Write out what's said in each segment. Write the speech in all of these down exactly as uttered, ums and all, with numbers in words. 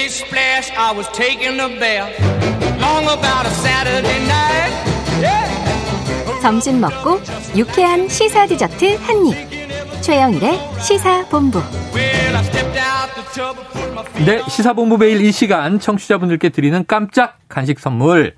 Billy Splash, I was taking a bath. Long about a Saturday night. Yeah. 점심 먹고 유쾌한 시사 디저트 한 입. 최영일의 시사본부. 네, 시사본부 매일 이 시간 청취자분들께 드리는 깜짝 간식 선물.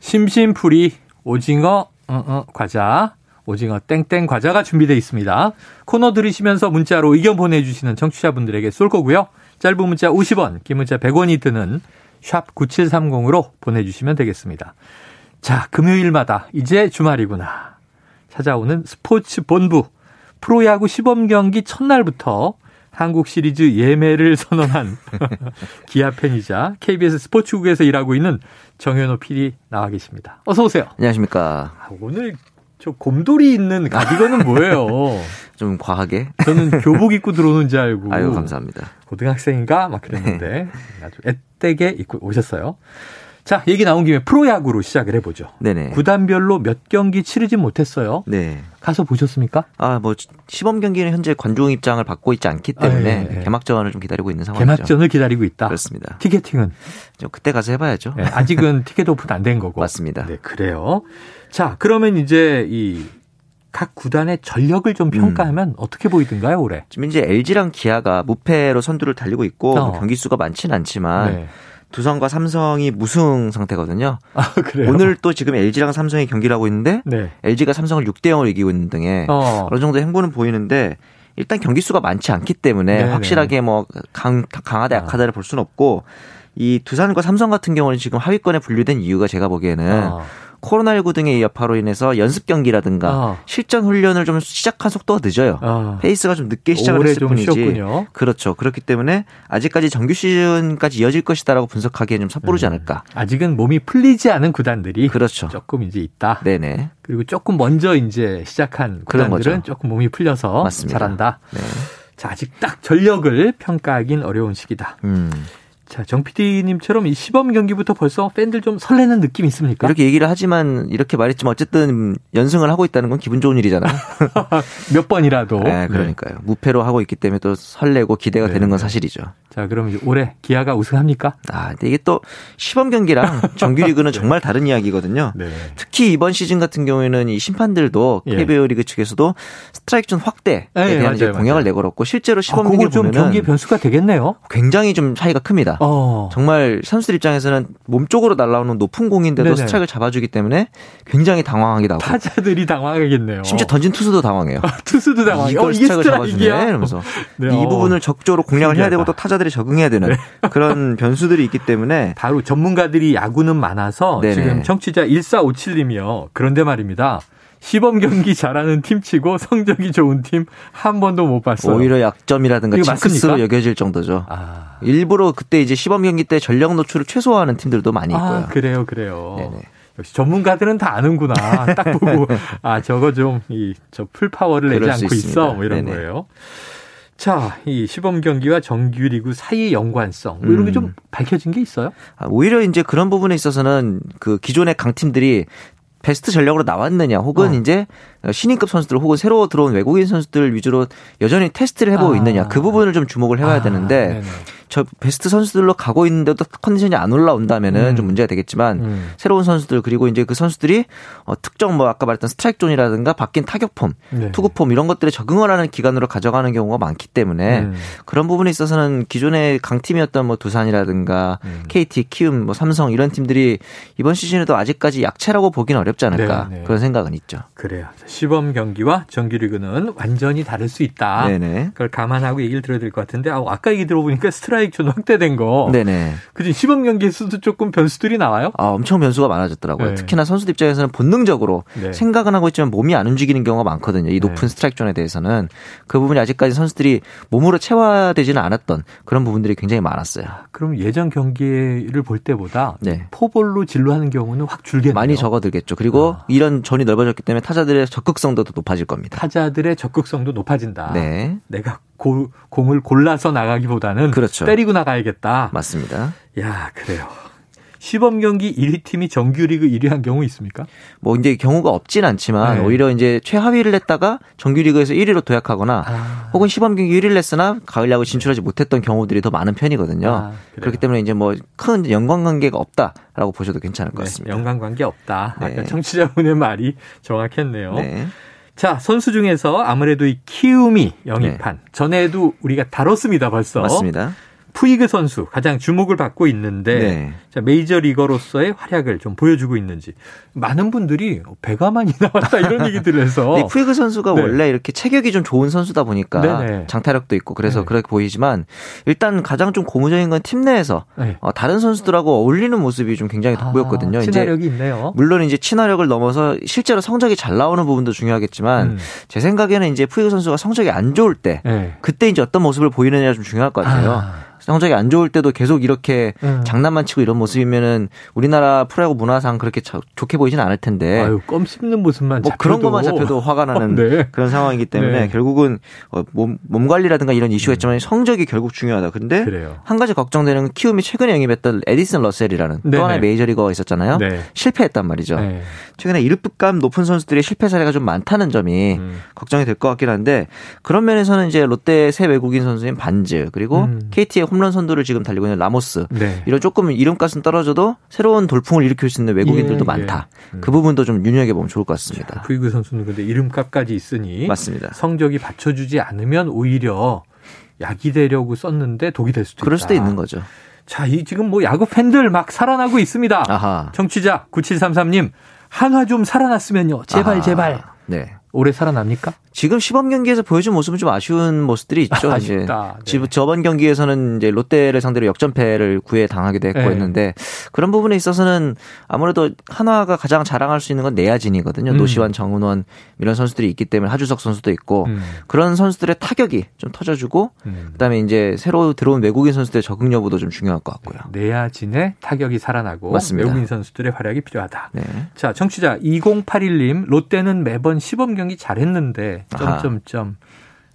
심심풀이 오징어 어, 어, 과자. 오징어 땡땡 과자가 준비되어 있습니다. 코너 들으시면서 문자로 의견 보내주시는 청취자분들에게 쏠 거고요. 짧은 문자 오십 원, 긴 문자 백 원이 드는 샵 구칠삼공으로 보내주시면 되겠습니다. 자, 금요일마다 이제 주말이구나. 찾아오는 스포츠 본부. 프로야구 시범경기 첫날부터 한국시리즈 예매를 선언한 기아 팬이자 케이비에스 스포츠국에서 일하고 있는 정현호 피디 나와 계십니다. 어서 오세요. 안녕하십니까. 아, 오늘... 저 곰돌이 있는 가디건은 뭐예요? 좀 과하게? 저는 교복 입고 들어오는 줄 알고. 아유, 감사합니다. 고등학생인가? 막 그랬는데. 아주 애되게 입고 오셨어요. 자, 얘기 나온 김에 프로야구로 시작을 해보죠. 네네. 구단별로 몇 경기 치르지 못했어요. 네. 가서 보셨습니까? 아, 뭐 시범 경기는 현재 관중 입장을 받고 있지 않기 때문에 아, 예, 예. 개막전을 좀 기다리고 있는 상황이죠. 개막전을 기다리고 있다. 그렇습니다. 티켓팅은? 저 그때 가서 해봐야죠. 네, 아직은 티켓 오픈 안 된 거고. 맞습니다. 네, 그래요. 자, 그러면 이제 이 각 구단의 전력을 좀 평가하면 음. 어떻게 보이던가요, 올해? 지금 이제 엘지랑 기아가 무패로 선두를 달리고 있고 어. 경기 수가 많지는 않지만. 네. 두산과 삼성이 무승 상태거든요. 아, 그래요? 오늘 또 지금 엘지랑 삼성이 경기를 하고 있는데 네. 엘지가 삼성을 육 대 영으로 이기고 있는 등의 어. 어느 정도 행보는 보이는데 일단 경기 수가 많지 않기 때문에 네네. 확실하게 뭐 강, 강하다 약하다를 볼 수는 없고 이 두산과 삼성 같은 경우는 지금 하위권에 분류된 이유가 제가 보기에는 어. 코로나십구 등의 여파로 인해서 연습 경기라든가 어. 실전 훈련을 좀 시작한 속도가 늦어요. 어. 페이스가 좀 늦게 시작을 했을 뿐이지. 쉬었군요. 그렇죠. 그렇기 때문에 아직까지 정규 시즌까지 이어질 것이다라고 분석하기에 좀 섣부르지 음. 않을까. 아직은 몸이 풀리지 않은 구단들이 그렇죠. 조금 이제 있다. 네네. 그리고 조금 먼저 이제 시작한 구단들은 조금 몸이 풀려서 맞습니다. 잘한다. 네. 자, 아직 딱 전력을 평가하긴 어려운 시기다. 음. 자, 정 피디님처럼 이 시범 경기부터 벌써 팬들 좀 설레는 느낌이 있습니까? 이렇게 얘기를 하지만 이렇게 말했지만 어쨌든 연승을 하고 있다는 건 기분 좋은 일이잖아요. 몇 번이라도. 네, 그러니까요. 네. 무패로 하고 있기 때문에 또 설레고 기대가 네. 되는 건 사실이죠. 자, 그럼 올해 기아가 우승합니까? 아, 근데 이게 또 시범 경기랑 정규리그는 네. 정말 다른 이야기거든요. 네. 특히 이번 시즌 같은 경우에는 이 심판들도 케이비오 예. 리그 측에서도 스트라이크 존 확대에 네, 대한 맞아요, 이제 공약을 맞아요. 내걸었고 실제로 시범 아, 경기 보면은 경기의 변수가 되겠네요. 굉장히 좀 차이가 큽니다. 어. 정말 선수들 입장에서는 몸쪽으로 날아오는 높은 공인데도 네네. 스트라이크를 잡아주기 때문에 굉장히 당황하게 나오고 타자들이 당황하겠네요. 심지어 던진 투수도 당황해요. 아, 투수도 당황해요. 이걸 어, 스트라이크를 잡아주네 이러면서 네, 어. 이 부분을 적극적으로 공략을 신기하다. 해야 되고 또 타자들이 적응해야 되는 네. 그런 변수들이 있기 때문에 바로 전문가들이 야구는 많아서 네네. 지금 청취자 일사오칠님이요. 그런데 말입니다. 시범 경기 잘하는 팀치고 성적이 좋은 팀 한 번도 못 봤어요. 오히려 약점이라든가 징크스로 여겨질 정도죠. 아. 일부러 그때 이제 시범 경기 때 전력 노출을 최소화하는 팀들도 많이 아, 있고요. 그래요, 그래요. 네네. 역시 전문가들은 다 아는구나. 딱 보고 아 저거 좀 이 저 풀 파워를 내지 않고 있습니다. 있어 뭐 이런 네네. 거예요. 자, 이 시범 경기와 정규리그 사이의 연관성 뭐 이런 게 좀 음. 밝혀진 게 있어요? 아, 오히려 이제 그런 부분에 있어서는 그 기존의 강팀들이 베스트 전력으로 나왔느냐 혹은 어. 이제 신인급 선수들 혹은 새로 들어온 외국인 선수들 위주로 여전히 테스트를 해보고 아. 있느냐 그 부분을 좀 주목을 해봐야 아. 되는데 네네. 저 베스트 선수들로 가고 있는데도 컨디션이 안 올라온다면은 음. 좀 문제가 되겠지만 음. 새로운 선수들 그리고 이제 그 선수들이 어, 특정 뭐 아까 말했던 스트라이크 존이라든가 바뀐 타격폼, 네. 투구폼 이런 것들에 적응을 하는 기간으로 가져가는 경우가 많기 때문에 음. 그런 부분에 있어서는 기존의 강팀이었던 뭐 두산이라든가 음. 케이티, 키움, 뭐 삼성 이런 팀들이 이번 시즌에도 아직까지 약체라고 보기는 어렵지 않을까 네네. 그런 생각은 있죠. 그래요. 시범 경기와 정규리그는 완전히 다를 수 있다. 네네. 그걸 감안하고 얘기를 들어야 될 것 같은데 아까 얘기 들어보니까 스트라이크 스트라이크존 확대된 거. 네네. 그중 시범 경기 수도 조금 변수들이 나와요? 아, 엄청 변수가 많아졌더라고요. 네. 특히나 선수들 입장에서는 본능적으로 네. 생각은 하고 있지만 몸이 안 움직이는 경우가 많거든요. 이 높은 네. 스트라이크존에 대해서는 그 부분이 아직까지 선수들이 몸으로 체화되지는 않았던 그런 부분들이 굉장히 많았어요. 그럼 예전 경기를 볼 때보다 네. 포볼로 진루하는 경우는 확 줄겠네요. 많이 적어들겠죠. 그리고 아. 이런 전이 넓어졌기 때문에 타자들의 적극성도 더 높아질 겁니다. 타자들의 적극성도 높아진다. 네. 내가 고, 공을 골라서 나가기보다는 그렇죠. 때리고 나가야겠다. 맞습니다. 야, 그래요. 시범경기 일 위 팀이 정규리그 일 위 한 경우 있습니까? 뭐 이제 경우가 없진 않지만 네. 오히려 이제 최하위를 냈다가 정규리그에서 일 위로 도약하거나 아. 혹은 시범경기 일 위를 냈으나 가을야구 진출하지 못했던 경우들이 더 많은 편이거든요. 아, 그렇기 때문에 이제 뭐 큰 연관관계가 없다라고 보셔도 괜찮을 것 같습니다. 네, 연관관계 없다. 네. 아까 청취자분의 말이 정확했네요. 네. 자, 선수 중에서 아무래도 이 키움이 영입한, 네. 전에도 우리가 다뤘습니다, 벌써. 맞습니다. 푸이그 선수, 가장 주목을 받고 있는데, 네. 자, 메이저리거로서의 활약을 좀 보여주고 있는지. 많은 분들이 배가 많이 나왔다, 이런 얘기들을 해서. 네, 푸이그 선수가 네. 원래 이렇게 체격이 좀 좋은 선수다 보니까, 네네. 장타력도 있고, 그래서 네. 그렇게 보이지만, 일단 가장 좀 고무적인 건 팀 내에서, 네. 어, 다른 선수들하고 어울리는 모습이 좀 굉장히 돋보였거든요. 아, 친화력이 이제, 있네요. 물론 이제 친화력을 넘어서 실제로 성적이 잘 나오는 부분도 중요하겠지만, 음. 제 생각에는 이제 푸이그 선수가 성적이 안 좋을 때, 네. 그때 이제 어떤 모습을 보이느냐가 좀 중요할 것 같아요. 아. 성적이 안 좋을 때도 계속 이렇게 음. 장난만 치고 이런 모습이면은 우리나라 프로야구 문화상 그렇게 자, 좋게 보이진 않을 텐데. 아유, 껌 씹는 모습만 뭐 잡혀도. 그런 것만 잡혀도 화가 나는 네. 그런 상황이기 때문에 네. 결국은 몸, 몸 관리라든가 이런 이슈였지만 음. 성적이 결국 중요하다. 근데 그래요. 한 가지 걱정되는 건 키움이 최근에 영입했던 에디슨 러셀이라는 네네. 또 하나의 메이저리거가 있었잖아요. 네. 실패했단 말이죠. 네. 최근에 이름값 높은 선수들의 실패 사례가 좀 많다는 점이 음. 걱정이 될 것 같긴 한데, 그런 면에서는 이제 롯데의 새 외국인 선수인 반즈, 그리고 음. 케이티의 홈런 선두를 지금 달리고 있는 라모스, 네. 이런 조금 이름값은 떨어져도 새로운 돌풍을 일으킬 수 있는 외국인들도 예, 많다. 예. 그 부분도 좀 유념해보면 좋을 것 같습니다. 푸이그 선수는 근데 이름값까지 있으니 맞습니다. 성적이 받쳐주지 않으면 오히려 약이 되려고 썼는데 독이 될 수도 있다. 그럴 수도 있는 거죠. 자, 이 지금 뭐 야구 팬들 막 살아나고 있습니다. 아하. 청취자 구칠삼삼님, 한화 좀 살아났으면요. 제발 아하. 제발. 네. 올해 살아납니까? 지금 시범 경기에서 보여준 모습은 좀 아쉬운 모습들이 있죠. 아, 아쉽다. 이제 네. 저번 경기에서는 이제 롯데를 상대로 역전패를 구회 당하기도 했고 네. 했는데, 그런 부분에 있어서는 아무래도 한화가 가장 자랑할 수 있는 건 내야진이거든요. 음. 노시환, 정은원 이런 선수들이 있기 때문에, 하주석 선수도 있고 음. 그런 선수들의 타격이 좀 터져주고 음. 그다음에 이제 새로 들어온 외국인 선수들의 적응 여부도 좀 중요할 것 같고요. 내야진의 타격이 살아나고 맞습니다. 외국인 선수들의 활약이 필요하다. 네. 자, 청취자 이공팔일님, 롯데는 매번 시범 경기 잘했는데 점점점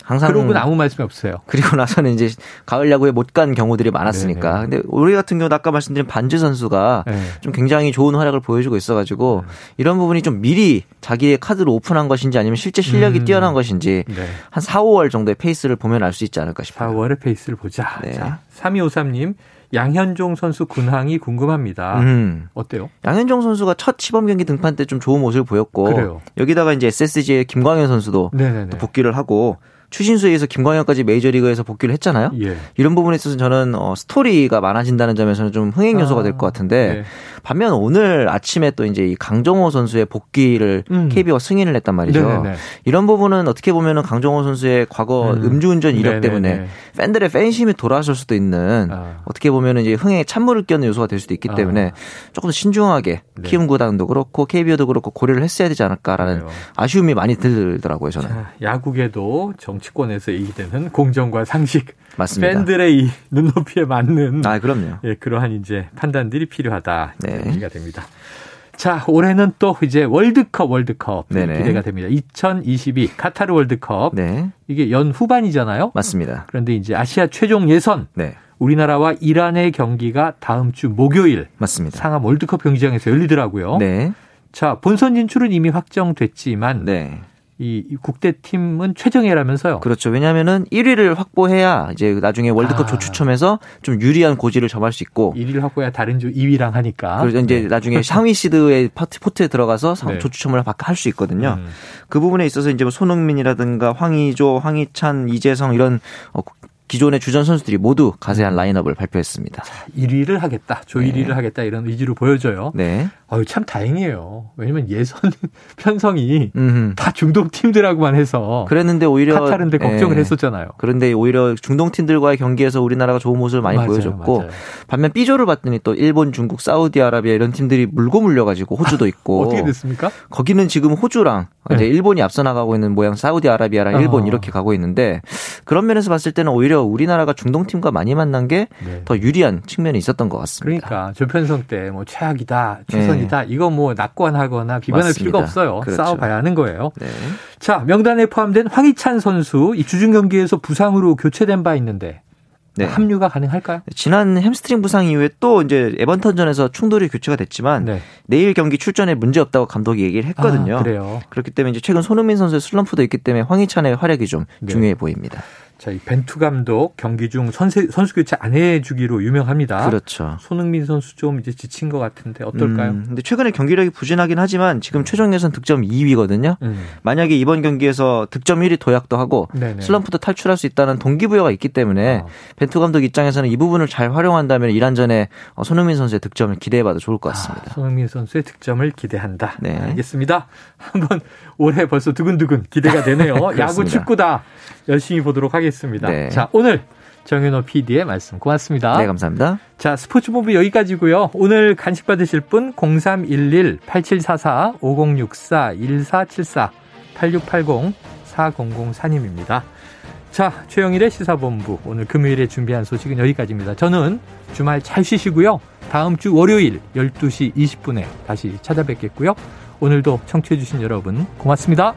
항상 그러고는 아무 말씀이 없어요. 그리고 나서는 이제 가을 야구에 못 간 경우들이 많았으니까. 네네. 근데 올해 같은 경우는 아까 말씀드린 반즈 선수가 네. 좀 굉장히 좋은 활약을 보여주고 있어가지고 네. 이런 부분이 좀 미리 자기의 카드를 오픈한 것인지 아니면 실제 실력이 음. 뛰어난 것인지 네. 한 사, 오월 정도의 페이스를 보면 알 수 있지 않을까 싶어요. 사, 오월의 페이스를 보자. 네. 자, 삼이오삼님. 양현종 선수 근황이 궁금합니다. 음. 어때요? 양현종 선수가 첫 시범 경기 등판 때 좀 좋은 모습을 보였고, 그래요. 여기다가 이제 에스에스지의 김광현 선수도 또 복귀를 하고, 추신수에서 김광현까지 메이저리그에서 복귀를 했잖아요. 예. 이런 부분에 있어서 저는 어, 스토리가 많아진다는 점에서는 좀 흥행 요소가 될 것 같은데, 아, 네. 반면 오늘 아침에 또 이제 이 강정호 선수의 복귀를 음. 케이비오가 승인을 했단 말이죠. 네네네. 이런 부분은 어떻게 보면은 강정호 선수의 과거 음. 음주운전 이력 네네네. 때문에 팬들의 팬심이 돌아설 수도 있는, 아. 어떻게 보면은 이제 흥행에 찬물을 끼얹는 요소가 될 수도 있기 아. 때문에 조금 더 신중하게 네. 키움 구단도 그렇고 케이비오도 그렇고 고려를 했어야 되지 않을까라는 그래요. 아쉬움이 많이 들더라고요, 저는. 자, 야구계도 정 치권에서 얘기되는 공정과 상식, 맞습니다. 팬들의 이 눈높이에 맞는 아, 그럼요. 예, 그러한 이제 판단들이 필요하다. 네. 얘기가 됩니다. 자, 올해는 또 이제 월드컵 월드컵 네네. 기대가 됩니다. 이천이십이 카타르 월드컵. 네. 이게 연 후반이잖아요. 맞습니다. 그런데 이제 아시아 최종 예선. 네. 우리나라와 이란의 경기가 다음 주 목요일 맞습니다. 상암 월드컵 경기장에서 열리더라고요. 네. 자, 본선 진출은 이미 확정됐지만 네. 이 국대팀은 최정예라면서요. 그렇죠. 왜냐하면은 일 위를 확보해야 이제 나중에 월드컵 아. 조추첨에서 좀 유리한 고지를 점할 수 있고, 일 위를 확보해야 다른 조 이 위랑 하니까. 그래서 이제 네. 나중에 상위 시드의 포트에 들어가서 네. 조추첨을 할 수 있거든요. 음. 그 부분에 있어서 이제 뭐 손흥민이라든가 황의조, 황희찬, 이재성 이런 기존의 주전 선수들이 모두 가세한 라인업을 발표했습니다. 자, 일 위를 하겠다. 조 네. 일 위를 하겠다. 이런 의지로 보여줘요. 네. 어유, 참 다행이에요. 왜냐면 예선 편성이 음흠. 다 중동 팀들하고만 해서 그랬는데, 오히려 카타르인데 걱정을 예. 했었잖아요. 그런데 오히려 중동 팀들과의 경기에서 우리나라가 좋은 모습을 많이 맞아요, 보여줬고 맞아요. 반면 B조를 봤더니 또 일본, 중국, 사우디아라비아 이런 팀들이 물고 물려가지고 호주도 있고 어떻게 됐습니까? 거기는 지금 호주랑 네. 이제 일본이 앞서 나가고 있는 모양, 사우디아라비아랑 어. 일본 이렇게 가고 있는데, 그런 면에서 봤을 때는 오히려 우리나라가 중동 팀과 많이 만난 게 더 네. 유리한 측면이 있었던 것 같습니다. 그러니까 조편성 때 뭐 최악이다, 최선 다 이거 뭐 낙관하거나 비관할 맞습니다. 필요가 없어요. 그렇죠. 싸워봐야 하는 거예요. 네. 자, 명단에 포함된 황희찬 선수, 이 주중 경기에서 부상으로 교체된 바 있는데 네. 합류가 가능할까요? 지난 햄스트링 부상 이후에 또 이제 에버턴전에서 충돌이 교체가 됐지만 네. 내일 경기 출전에 문제 없다고 감독이 얘기를 했거든요. 아, 그래요. 그렇기 때문에 이제 최근 손흥민 선수의 슬럼프도 있기 때문에 황희찬의 활약이 좀 네. 중요해 보입니다. 자, 이 벤투 감독 경기 중 선수, 선수 교체 안 해주기로 유명합니다. 그렇죠. 손흥민 선수 좀 이제 지친 것 같은데 어떨까요? 음, 근데 최근에 경기력이 부진하긴 하지만 지금 최종 예선 득점 이 위거든요. 음. 만약에 이번 경기에서 득점 일 위 도약도 하고 네네. 슬럼프도 탈출할 수 있다는 동기부여가 있기 때문에 아. 벤투 감독 입장에서는 이 부분을 잘 활용한다면 이란전에 손흥민 선수의 득점을 기대해봐도 좋을 것 같습니다. 아, 손흥민 선수의 득점을 기대한다. 네. 알겠습니다. 한번 올해 벌써 두근두근 기대가 되네요. 야구, 축구다. 열심히 보도록 하겠습니다. 네. 자, 오늘 정현호 피디의 말씀 고맙습니다. 네, 감사합니다. 자, 스포츠본부 여기까지고요. 오늘 간식 받으실 분 공삼일일 팔칠사사 오공육사 일사칠사 팔육팔공 사공공사님입니다. 자, 최영일의 시사본부 오늘 금요일에 준비한 소식은 여기까지입니다. 저는 주말 잘 쉬시고요. 다음 주 월요일 열두 시 이십 분에 다시 찾아뵙겠고요. 오늘도 청취해 주신 여러분 고맙습니다.